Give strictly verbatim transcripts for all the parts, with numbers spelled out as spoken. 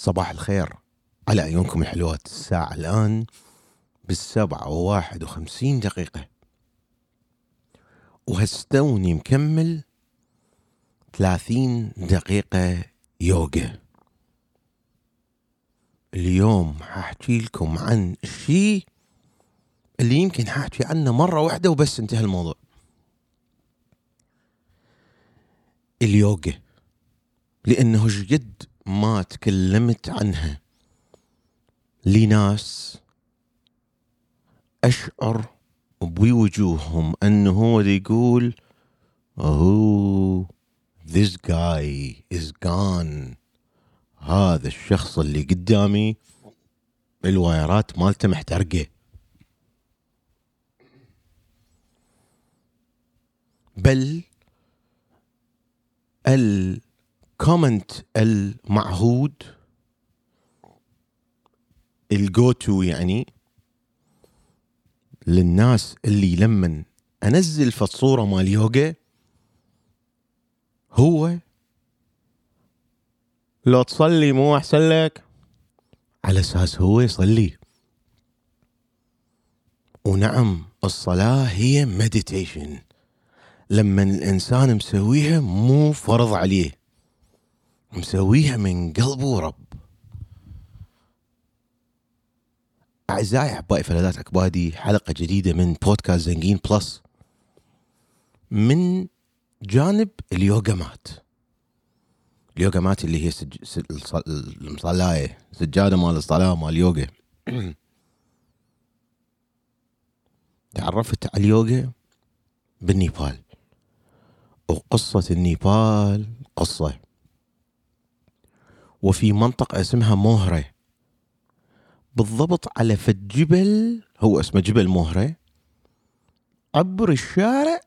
صباح الخير على عيونكم الحلوات. الساعة الآن بالسبعة وواحد وخمسين دقيقة وهستوني مكمل ثلاثين دقيقة يوغا. اليوم حاحكي لكم عن الشيء اللي يمكن حاحكي عنه مرة واحدة وبس انتهى الموضوع. اليوغا، لأنه جد ما تكلمت عنها لناس أشعر بوجوههم أنه هو يقول oh this guy is gone، هذا الشخص اللي قدامي الوايرات مالته محترقة. بل ال كومنت المعهود الجوتو يعني للناس اللي لمن انزل في الصورة مال يوغا هو لو تصلي مو احسن لك، على اساس هو يصلي. ونعم الصلاة هي مديتيشن لما الانسان مسويها مو فرض عليه، مسويها من قلبه. رب أعزائي أحبائي فلذات أكبادي، حلقة جديدة من بودكاست زنجين بلس من جانب اليوغامات. اليوغامات اللي هي سج... س... المصلاية، سجادة مال الصلاة مال اليوغا. تعرفت على اليوغا بالنيبال، وقصة النيبال قصة. وفي منطقة اسمها موهرة، بالضبط على فد جبل هو اسمه جبل موهرة، عبر الشارع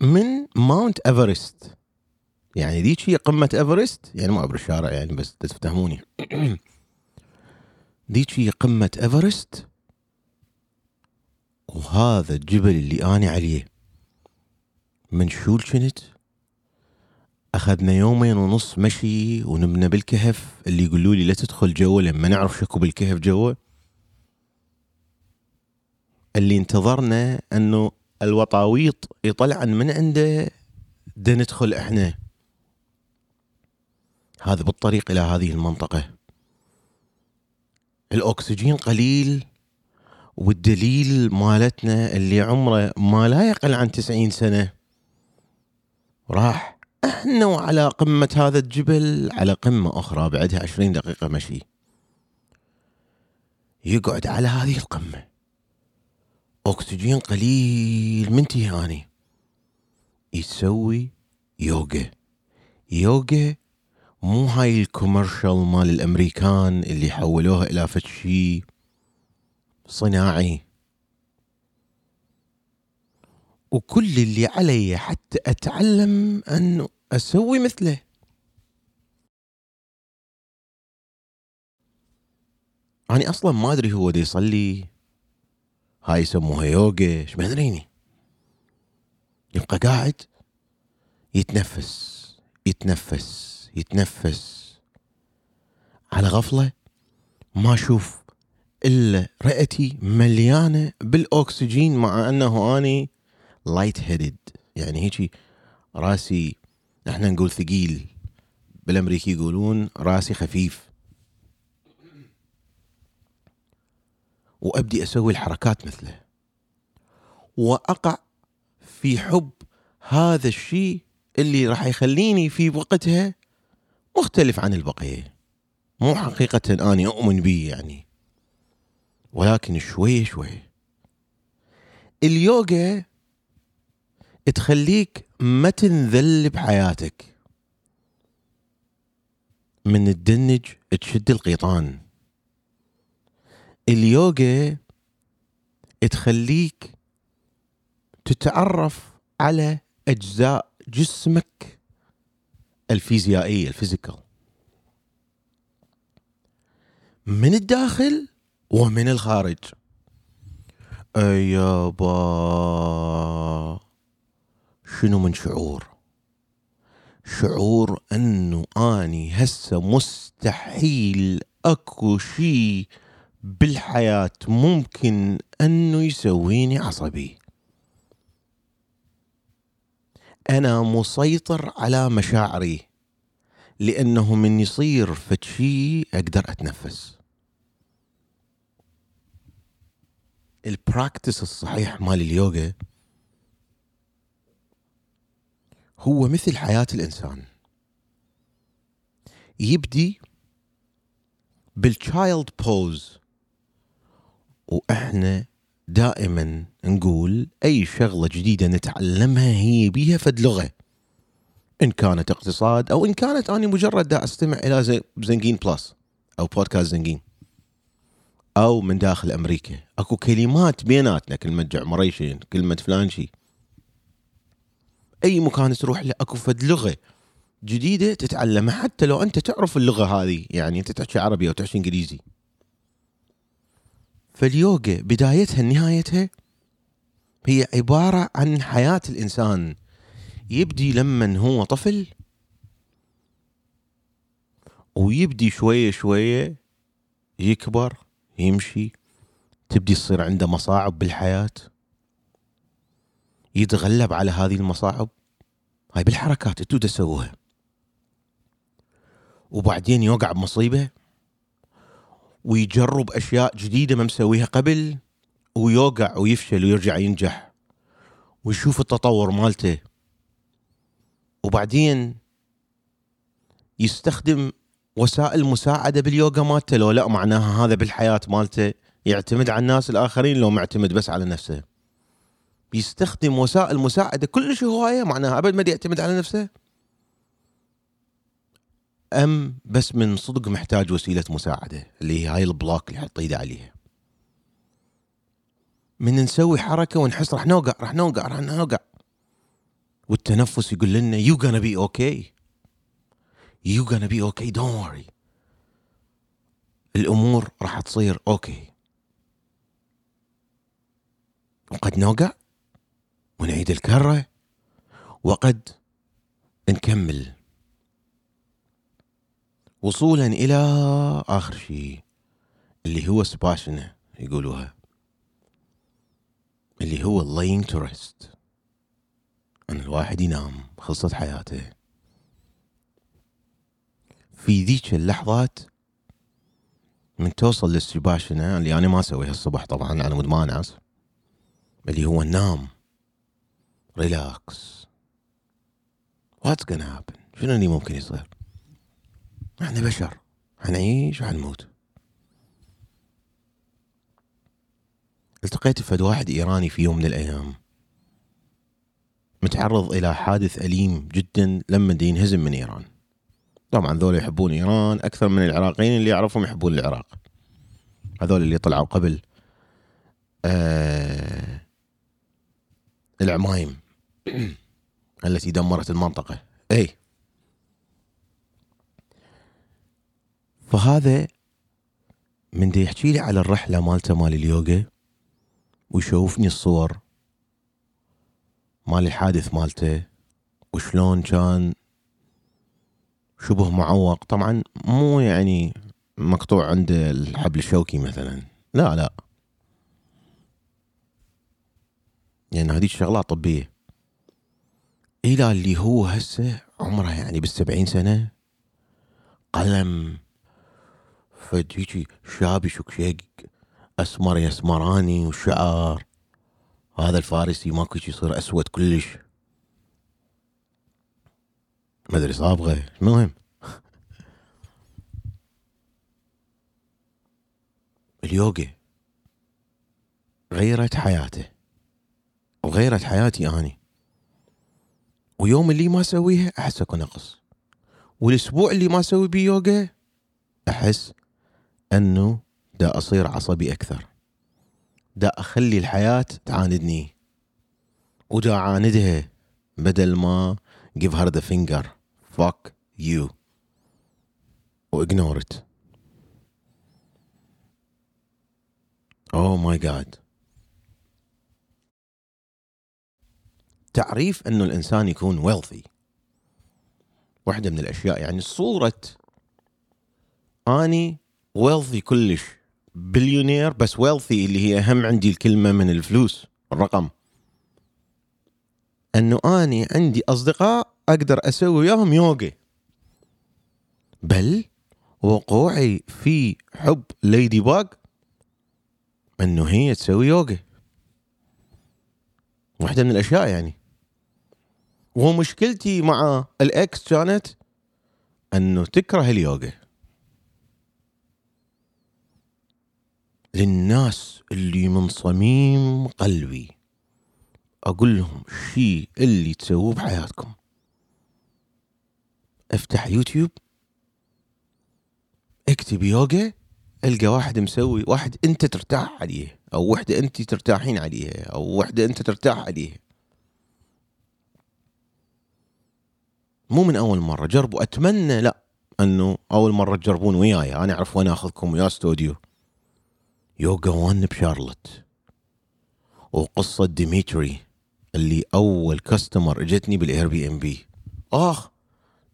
من ماونت أفرست. يعني دي شي قمة أفرست، يعني ما عبر الشارع يعني، بس تفهموني. دي شي قمة أفرست، وهذا الجبل اللي أنا عليه من شولشنت أخذنا يومين ونص مشي، ونمنا بالكهف اللي يقولوا لي لا تدخل جوا لما نعرف شكو بالكهف جوا. اللي انتظرنا أنه الوطاويط يطلعن من عنده دا ندخل إحنا. هذا بالطريق إلى هذه المنطقة، الأكسجين قليل، والدليل مالتنا اللي عمره ما لا يقل عن تسعين سنة راح احنا وعلى قمة هذا الجبل على قمة اخرى بعدها عشرين دقيقة مشي، يقعد على هذه القمة. اكسجين قليل من تهاني، يسوي يوغا. يوغا مو هاي الكوميرشال مال الامريكان اللي حولوها الى فتشي صناعي. وكل اللي علي حتى أتعلم أن أسوي مثله. أنا أصلا ما أدري هو دي يصلي، هاي يسموها يوغا، ما أدريني. يبقى قاعد يتنفس يتنفس يتنفس على غفلة، ما أشوف إلا رئتي مليانة بالأكسجين، مع أنه أنا light headed، يعني هيجي راسي. احنا نقول ثقيل، بالامريكي يقولون راسي خفيف. وابدي اسوي الحركات مثله، واقع في حب هذا الشيء اللي راح يخليني في وقتها مختلف عن البقية. مو حقيقة اني اؤمن به يعني، ولكن شوي شوي اليوغا تخليك ما تنذل بحياتك. من الدنج تشد القيطان. اليوغا تخليك تتعرف على أجزاء جسمك الفيزيائية، الفيزيكال، من الداخل ومن الخارج. أيابا شنو من شعور شعور أنه آني هسه مست مستحيل أكو شيء بالحياة ممكن أنه يسويني عصبي. أنا مسيطر على مشاعري، لأنه من يصير فتشي أقدر أتنفس. البراكتس الصحيح مال اليوغا هو مثل حياة الإنسان، يبدي بالتشايلد بوز، وإحنا دائما نقول أي شغلة جديدة نتعلمها هي بيها فد لغة، إن كانت اقتصاد أو إن كانت أنا مجرد دا أستمع إلى زنجين بلس أو بودكاست زنجين أو من داخل أمريكا. أكو كلمات بيناتنا، كلمة جعمريشين، كلمة فلانشي، أي مكان تروح له أكو فد لغة جديدة تتعلمها، حتى لو أنت تعرف اللغة هذه، يعني أنت تحكي عربي أو تحكي إنجليزي. فاليوغا بدايتها نهايتها هي عبارة عن حياة الإنسان، يبدي لما هو طفل ويبدي شوية شوية يكبر يمشي، تبدي تصير عنده مصاعب بالحياة، يتغلب على هذه المصاعب هاي بالحركات انتو تسووها، وبعدين يوقع بمصيبة ويجرب أشياء جديدة ما مسويها قبل، ويوقع ويفشل ويرجع ينجح ويشوف التطور مالته، وبعدين يستخدم وسائل مساعدة باليوغا مالته. لو لا معناها هذا بالحياة مالته يعتمد على الناس الآخرين، لو معتمد بس على نفسه بيستخدم وسائل مساعدة. كل شيء هواية معناها أبد ما يعتمد على نفسه، أم بس من صدق محتاج وسيلة مساعدة اللي هي هاي البلاك اللي حط إيده عليها. من نسوي حركة ونحس رح نوقع رح نوقع رح نوقع، والتنفس يقول لنا you gonna be okay you gonna be okay don't worry، الأمور رح تصير okay. وقد نوقع ونعيد الكرة، وقد نكمل وصولا إلى آخر شيء اللي هو سباشنة يقولوها، اللي هو laying to rest، أن الواحد ينام، خلصت حياته. في ذيك اللحظات من توصل للسباشنة اللي أنا ما أسويها الصبح طبعا أنا مدمان عصر، اللي هو نام ريلاكس. What's gonna happen؟ شنو اللي ممكن يصير؟ احنا بشر، هنعيش وهنموت. التقيت بفد واحد إيراني في يوم من الأيام متعرض إلى حادث أليم جدا لما ينهزم من إيران. طبعا ذول يحبون إيران أكثر من العراقيين اللي يعرفهم يحبون العراق، هذول اللي طلعوا قبل آه العمايم التي دمرت المنطقة. أي فهذا من دي يحكي لي على الرحلة مالته مال اليوغا، ويشوفني الصور مال الحادث مالته وشلون كان شبه معوق. طبعا مو يعني مقطوع عند الحبل الشوكي مثلا، لا لا، يعني هذه الشغلات طبية. إلى اللي هو هسه عمره يعني بالسبعين سنة، قلم فديكي شابي شكشاق أسمر يسمراني، والشعار هذا الفارسي ما كنت يصير أسود كلش، ما أدري صابغة المهم. اليوغا غيرت حياته وغيرت حياتي أني، ويوم اللي ما أسويها أحس أكو نقص، والأسبوع اللي ما أسوي بيه يوغا أحس أنه دا أصير عصبي أكثر، دا أخلي الحياة تعاندني، ودا عاندها بدل ما give her the finger fuck you و ignore it. oh my god. تعريف أنه الإنسان يكون wealthy واحدة من الأشياء، يعني صورة أني wealthy كلش بليونير، بس wealthy اللي هي أهم عندي الكلمة من الفلوس الرقم، أنه أني عندي أصدقاء أقدر أسوي وياهم يوغا، بل وقوعي في حب ليدي باغ أنه هي تسوي يوغا، واحدة من الأشياء يعني. ومشكلتي مع الأكس كانت أنه تكره اليوغا. للناس اللي من صميم قلبي أقول لهم شيء اللي تسووه بحياتكم، افتح يوتيوب اكتب يوغا، ألقى واحد مسوي، واحد أنت ترتاح عليه، أو واحدة أنت ترتاحين عليها، أو واحدة أنت ترتاح عليها. مو من أول مرة جربوا، أتمنى لأ أنه أول مرة تجربون وياي، أنا أعرف وين أخذكم ويا استوديو يوغا وان بشارلت، وقصة ديميتري اللي أول كاستمر اجتني بالإير بي إم بي. آخ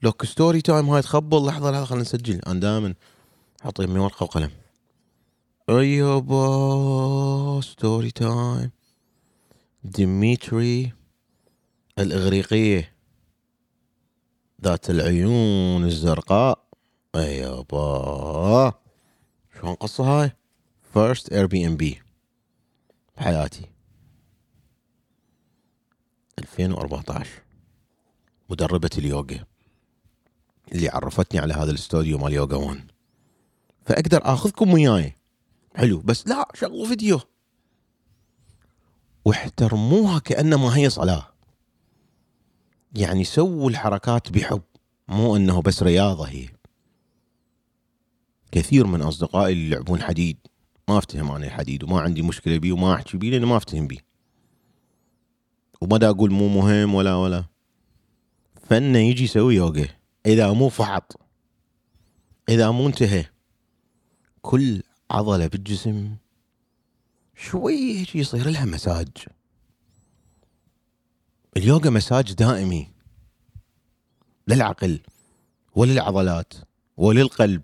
لوك ستوري تايم هاي تخبل، لحظة لحظة خلنا نسجل. أنا دائما حط يمي ورقة وقلم، أيوة ستوري تايم ديميتري الإغريقية ذات العيون الزرقاء، أيوة شو هالقصة هاي، first Airbnb بحياتي ألفين وأربعة عشر، مدربة اليوغا اللي عرفتني على هذا الاستوديو مال يوغا وان. فأقدر أخذكم وياي حلو، بس لا شغلوا فيديو واحترموها كأنما هي صلاة، يعني سووا الحركات بحب، مو أنه بس رياضة. هي كثير من أصدقائي اللي يلعبون حديد ما أفتهم أنا الحديد، وما عندي مشكلة بيه وما أحكي بيه لأنه ما أفتهم بيه، وما دا أقول مو مهم ولا ولا فإنه يجي يسوي يوغا إذا مو فحط، إذا مو انتهى كل عضلة بالجسم شوي يصير لها مساج. اليوغا مساج دائمي للعقل وللعضلات وللقلب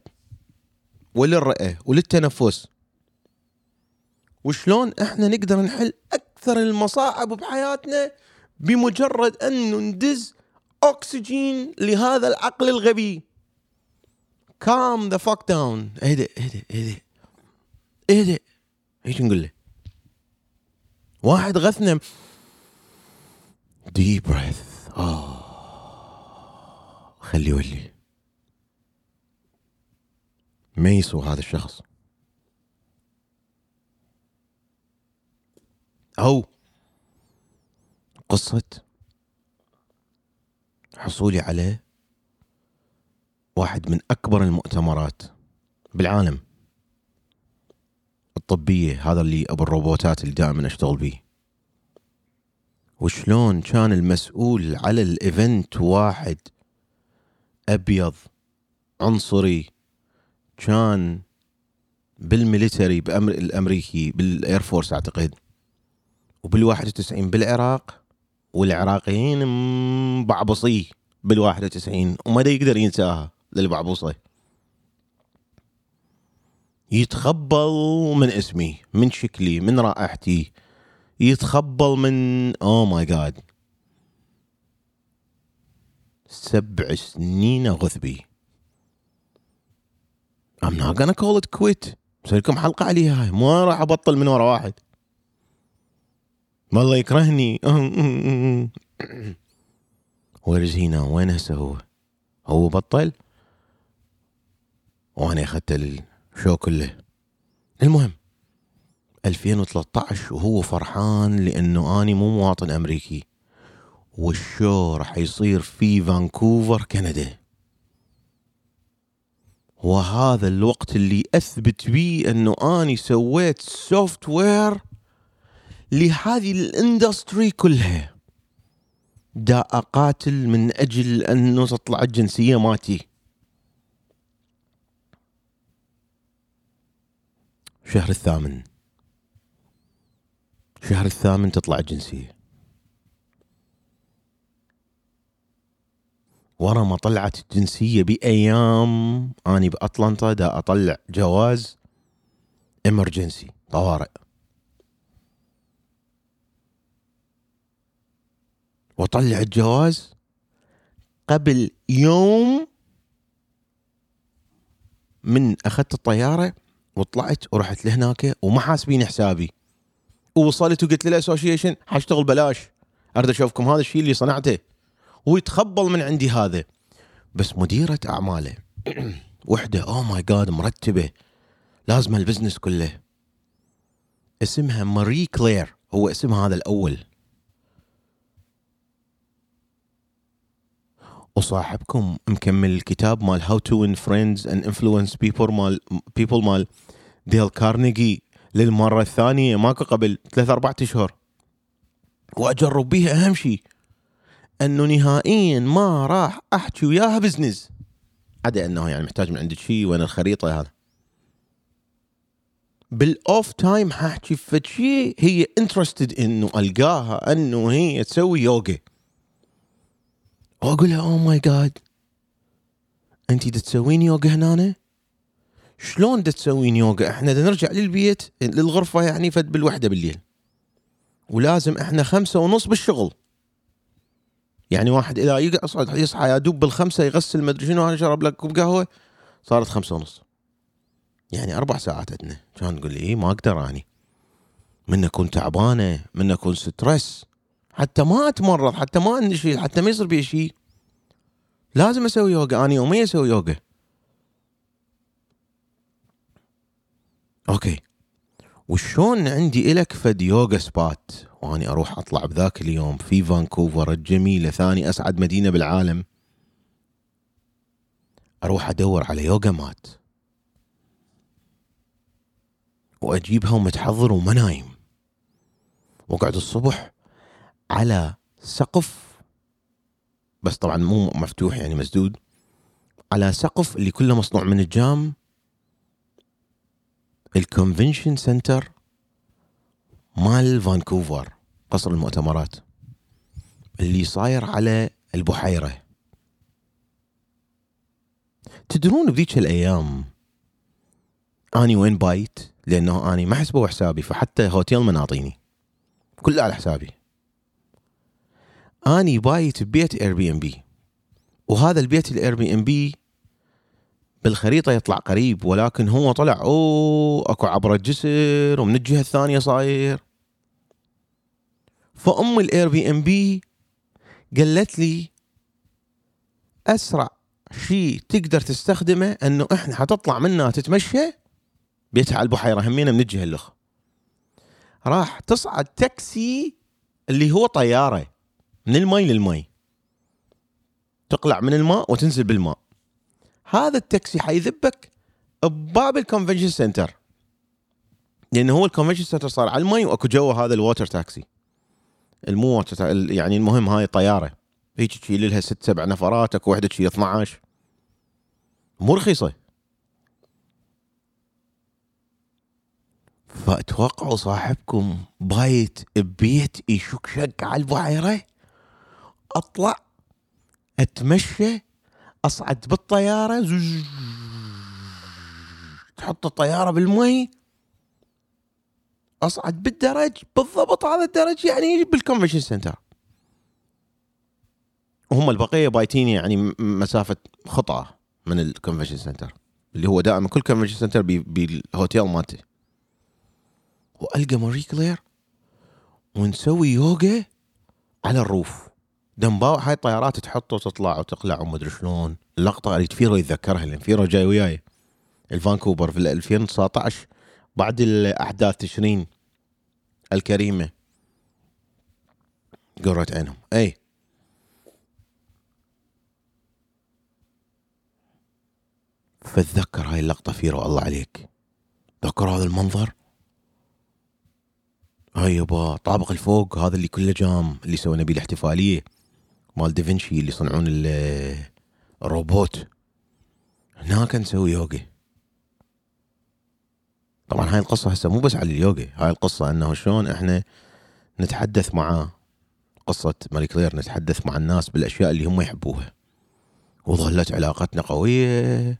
وللرئة وللتنفس. وشلون احنا نقدر نحل اكثر المصاعب بحياتنا بمجرد ان ندز اكسجين لهذا العقل الغبي. calm the fuck down، اهدئ اهدئ اهدئ اهدئ. ايش نقول له؟ واحد غثنا deep breath، اه خليه يولي، ما يسوى هذا الشخص. أو قصة حصولي على واحد من أكبر المؤتمرات بالعالم الطبية، هذا اللي أبو الروبوتات اللي دائما أشتغل بيه، وشلون كان المسؤول على الإيفنت واحد أبيض عنصري، كان بالميليتري بأمر الأمريكي بالإير فورس أعتقد، وبالواحد وتسعين بالعراق، والعراقيين بعبصي بالواحد وتسعين، وما دا يقدر ينساها للبعبوصة. يتخبل من اسمي، من شكلي، من رائحتي، يتخبل من أوه ماي جاد. سبع سنين غثبي. I'm not gonna call it quit. سألكم حلقة عليها، ما راح أبطل من ورا واحد ما الله يكرهني. Where is he now؟ وين هسه هو؟ هو بطل وأنا أخذت الشو كله. المهم ألفين وثلاثة عشر وهو فرحان لأنه أنا مو مواطن أمريكي، والشو راح يصير في فانكوفر كندا، وهذا الوقت اللي أثبت بيه أنه أنا سويت سوفت وير لهذه الاندستري كلها. دا أقاتل من أجل أنه تطلع الجنسية ماتي. شهر الثامن شهر الثامن تطلع الجنسية، ورا ما طلعت الجنسية بأيام أنا بأطلنطا دا أطلع جواز إمرجنسي طوارئ، وطلع الجواز قبل يوم من أخذت الطيارة وطلعت ورحت لهناك وما حاسبين حسابي، ووصلت وقلت للأسوشيشن حاشتغل بلاش، أريد أشوفكم هذا الشيء اللي صنعته، ويتخبل من عندي هذا. بس مديرة أعماله وحدة أوه ماي جاد مرتبة لازم البزنس كله، اسمها ماري كلير، هو اسمها هذا الأول، وصاحبكم مكمل الكتاب مال How to win friends and influence people مال people مال ديل كارنيجي للمرة الثانية ماكو قبل ثلاثة أربعة أشهر، وأجرب بيها. أهم شيء أنه نهائيا ما راح أحكي وياها بزنس، عدا أنه يعني محتاج من عندك شيء وين الخريطة هذا. بالأوف تايم ححكي فتشي هي interested أنه ألقاها أنه هي تسوي يوغا، وأقول لها أوه ماي جاد أنتي تسوين يوغا هنا؟ شلون تسوين يوغا؟ إحنا دا نرجع للبيت للغرفة يعني فد بالوحدة بالليل، ولازم إحنا خمسة ونص بالشغل، يعني واحد إذا يقعد يصحى يا دوب بالخمسة يغسل مدري شنو، أنا شرب لك كوب قهوة صارت خمسة ونص، يعني أربع ساعات عندنا. كان تقول لي إيه ما أقدر أني من أكون تعبانة، من أكون سترس، حتى ما أتمرض، حتى ما أنشيل، حتى ما يصير بي شيء، لازم أسوي يوغا. أنا يوميا أسوي يوغا. أوكي وشون عندي إلك فد يوغا سبات، وأني أروح أطلع بذاك اليوم في فانكوفر الجميلة، ثاني أسعد مدينة بالعالم، أروح أدور على يوغا مات وأجيبها ومتحضر وما نايم، وقعد الصبح على سقف، بس طبعا مو مفتوح يعني مسدود، على سقف اللي كله مصنوع من الجام، الكونفنشن سنتر مال فانكوفر، قصر المؤتمرات اللي صاير على البحيرة. تدرون بذيك الأيام أني وين بايت، لأنه أني ما حسبه حسابي، فحتى هوتيل مناطيني كله على حسابي. أني بايت ببيت اير بي ام بي، وهذا البيت الاير بي ام بي بالخريطة يطلع قريب، ولكن هو طلع أوه أكو عبر الجسر ومن الجهة الثانية صاير. فأم الاير بي ام بي قالت لي أسرع شيء تقدر تستخدمه أنه إحنا حتطلع منها تتمشى بيتها على البحيرة همينة من الجهة الأخرى، راح تصعد تاكسي اللي هو طيارة من الماء للماء، تقلع من الماء وتنزل بالماء، هذا التاكسي حيذبك بباب الكونفنشن سنتر، لأنه هو الكونفنشن سنتر صار على الماء وأكو جوا هذا الواتر تاكسي المو يعني المهم هاي طيارة هيك تشيل لها ست سبع نفرات، أكو وحدة تشيل اثنا عشر، مو رخيصة. فأتوقعوا صاحبكم بايت ببيت يشك شق على البحيرة، أطلع أتمشى أصعد بالطيارة، زوج تحط الطيارة بالمي، أصعد بالدرج بالضبط هذا الدرج يعني بالكونفنشن سنتر، وهم البقية بايتين يعني مسافة خطأ من الكونفنشن سنتر اللي هو دائما كل كونفنشن سنتر بالهوتيل مالته. وألقى ماري كلير ونسوي يوغا على الروف دنباو، هاي الطيارات تحط وتطلع وتقلع ومدري شلون. اللقطة أريد فيرو يتذكرها لأن فيرو جاي وياي الفانكوبر في ألفين وتسعة عشر بعد الأحداث تشرين الكريمة، قررت عنهم أي. فتذكر هاي اللقطة فيرو، الله عليك تذكر هذا المنظر، هاي يبا طابق الفوق هذا اللي كله جام اللي سوينا بيه الاحتفالية مال دافنشي اللي صنعون الروبوت، هناك نسوي يوغا. طبعا هاي القصة هسه مو بس على اليوغا، هاي القصة انه شلون احنا نتحدث مع قصة ماري كلير، نتحدث مع الناس بالاشياء اللي هم يحبوها، وظلت علاقتنا قوية،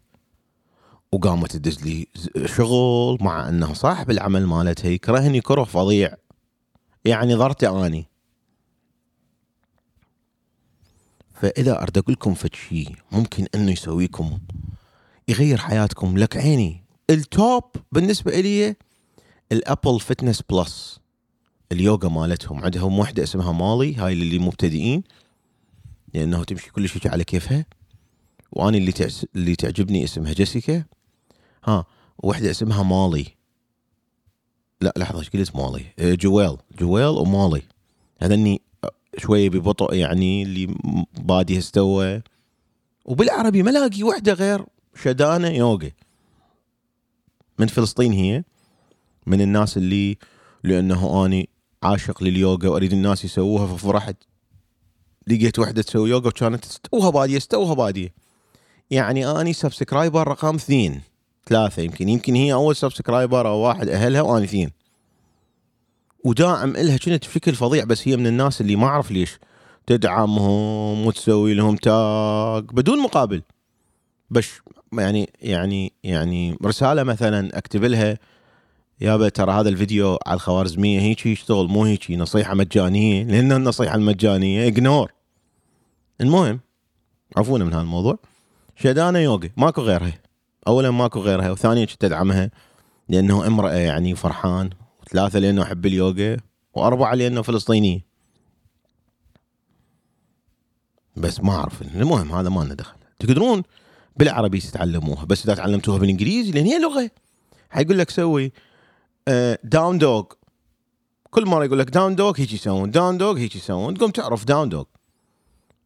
وقامت تدز لي شغل مع أنه صاحب العمل مالتها يكرهني كره فظيع، يعني ضرتي أني. فإذا أرد أقول لكم فشي ممكن أنه يسويكم يغير حياتكم لك عيني، التوب بالنسبة إلي الأبل فتنس بلس اليوغا مالتهم، عندهم واحدة اسمها مالي، هاي اللي مبتدئين لأنه تمشي كل شيء على كيفها، وأنا اللي تعس... اللي تعجبني اسمها جيسيكا، ها واحدة اسمها مالي، لا لحظة قلت مالي، جويل جويل ومالي، هذني شوية ببطء يعني اللي بادي هستوى، وبالعربي ما لاقي واحدة غير شدانة يوغا من فلسطين، هي من الناس اللي لأنه أنا عاشق لليوغا وأريد الناس يسووها، ففرحت لقيت واحدة تسوي يوغا وكانت تستوها بادية استوها بادية، يعني أنا سبسكرايبر رقم اثنين ثلاثة، يمكن يمكن هي أول سبسكرايبر أو واحد أهلها وأنا اثنين، وداعم إلها كنت بشكل فظيع، بس هي من الناس اللي ما أعرف ليش تدعمهم وتسوي لهم تاج بدون مقابل، بش يعني يعني يعني رسالة مثلا أكتب لها يابا ترى هذا الفيديو على الخوارزمية هيك يشتغل مو هيك، نصيحة مجانية، لأن النصيحة المجانية إجنور. المهم عفونا من هذا الموضوع، شدانة يوغي ماكو غيرها، أولا ماكو غيرها، وثانيا كنت أدعمها لأنه امرأة يعني فرحان، وثلاثة لأنه أحب اليوغا، وأربعة لأنه فلسطيني، بس ما أعرف. المهم هذا ما لنا دخل، تقدرون بالعربي تتعلموها، بس إذا تعلمتوها بالإنجليزي لأن هي لغة حيقول لك سوي داون دوغ، كل مرة يقول لك داون دوغ هيك يسوون، داون دوغ هيك يسوون، تقوم تعرف داون دوغ.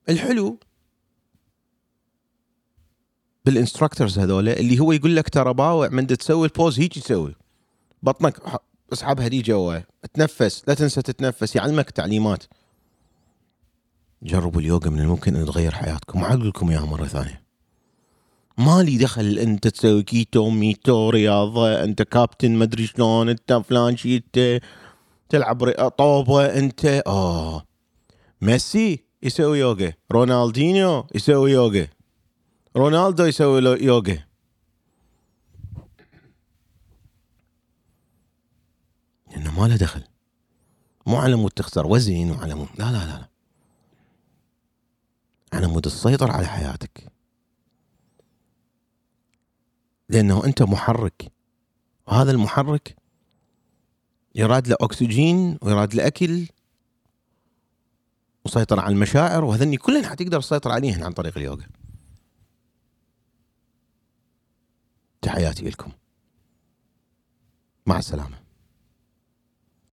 الحلو بالانستراكتورز هذول اللي هو يقول لك ترى باوع من تسوي البوز هيك يسوي، بطنك اسحبها دي جوا، تنفس لا تنسى تتنفس، يعلمك تعليمات. جربوا اليوغا، من الممكن ان تغير حياتكم، وعقل لكم اياها مرة ثانية. ما لي دخل انت تسوي كيتو ميتو رياضة، انت كابتن مدري شلون، انت فلان شي، انت تلعب طوبة، انت اه ميسي يسوي يوغا، رونالدينيو يسوي يوغا، رونالدو يسوي له يوغا. لأنه ما له دخل، مو على مود تخسر وزن، وعلى مود لا لا لا لا على مود تسيطر على حياتك، لأنه أنت محرك، وهذا المحرك يراد له أكسجين ويراد له أكل، وسيطر على المشاعر، وهذني كلن حتقدر تسيطر عليهن عن طريق اليوغا. تحياتي لكم، مع السلامة.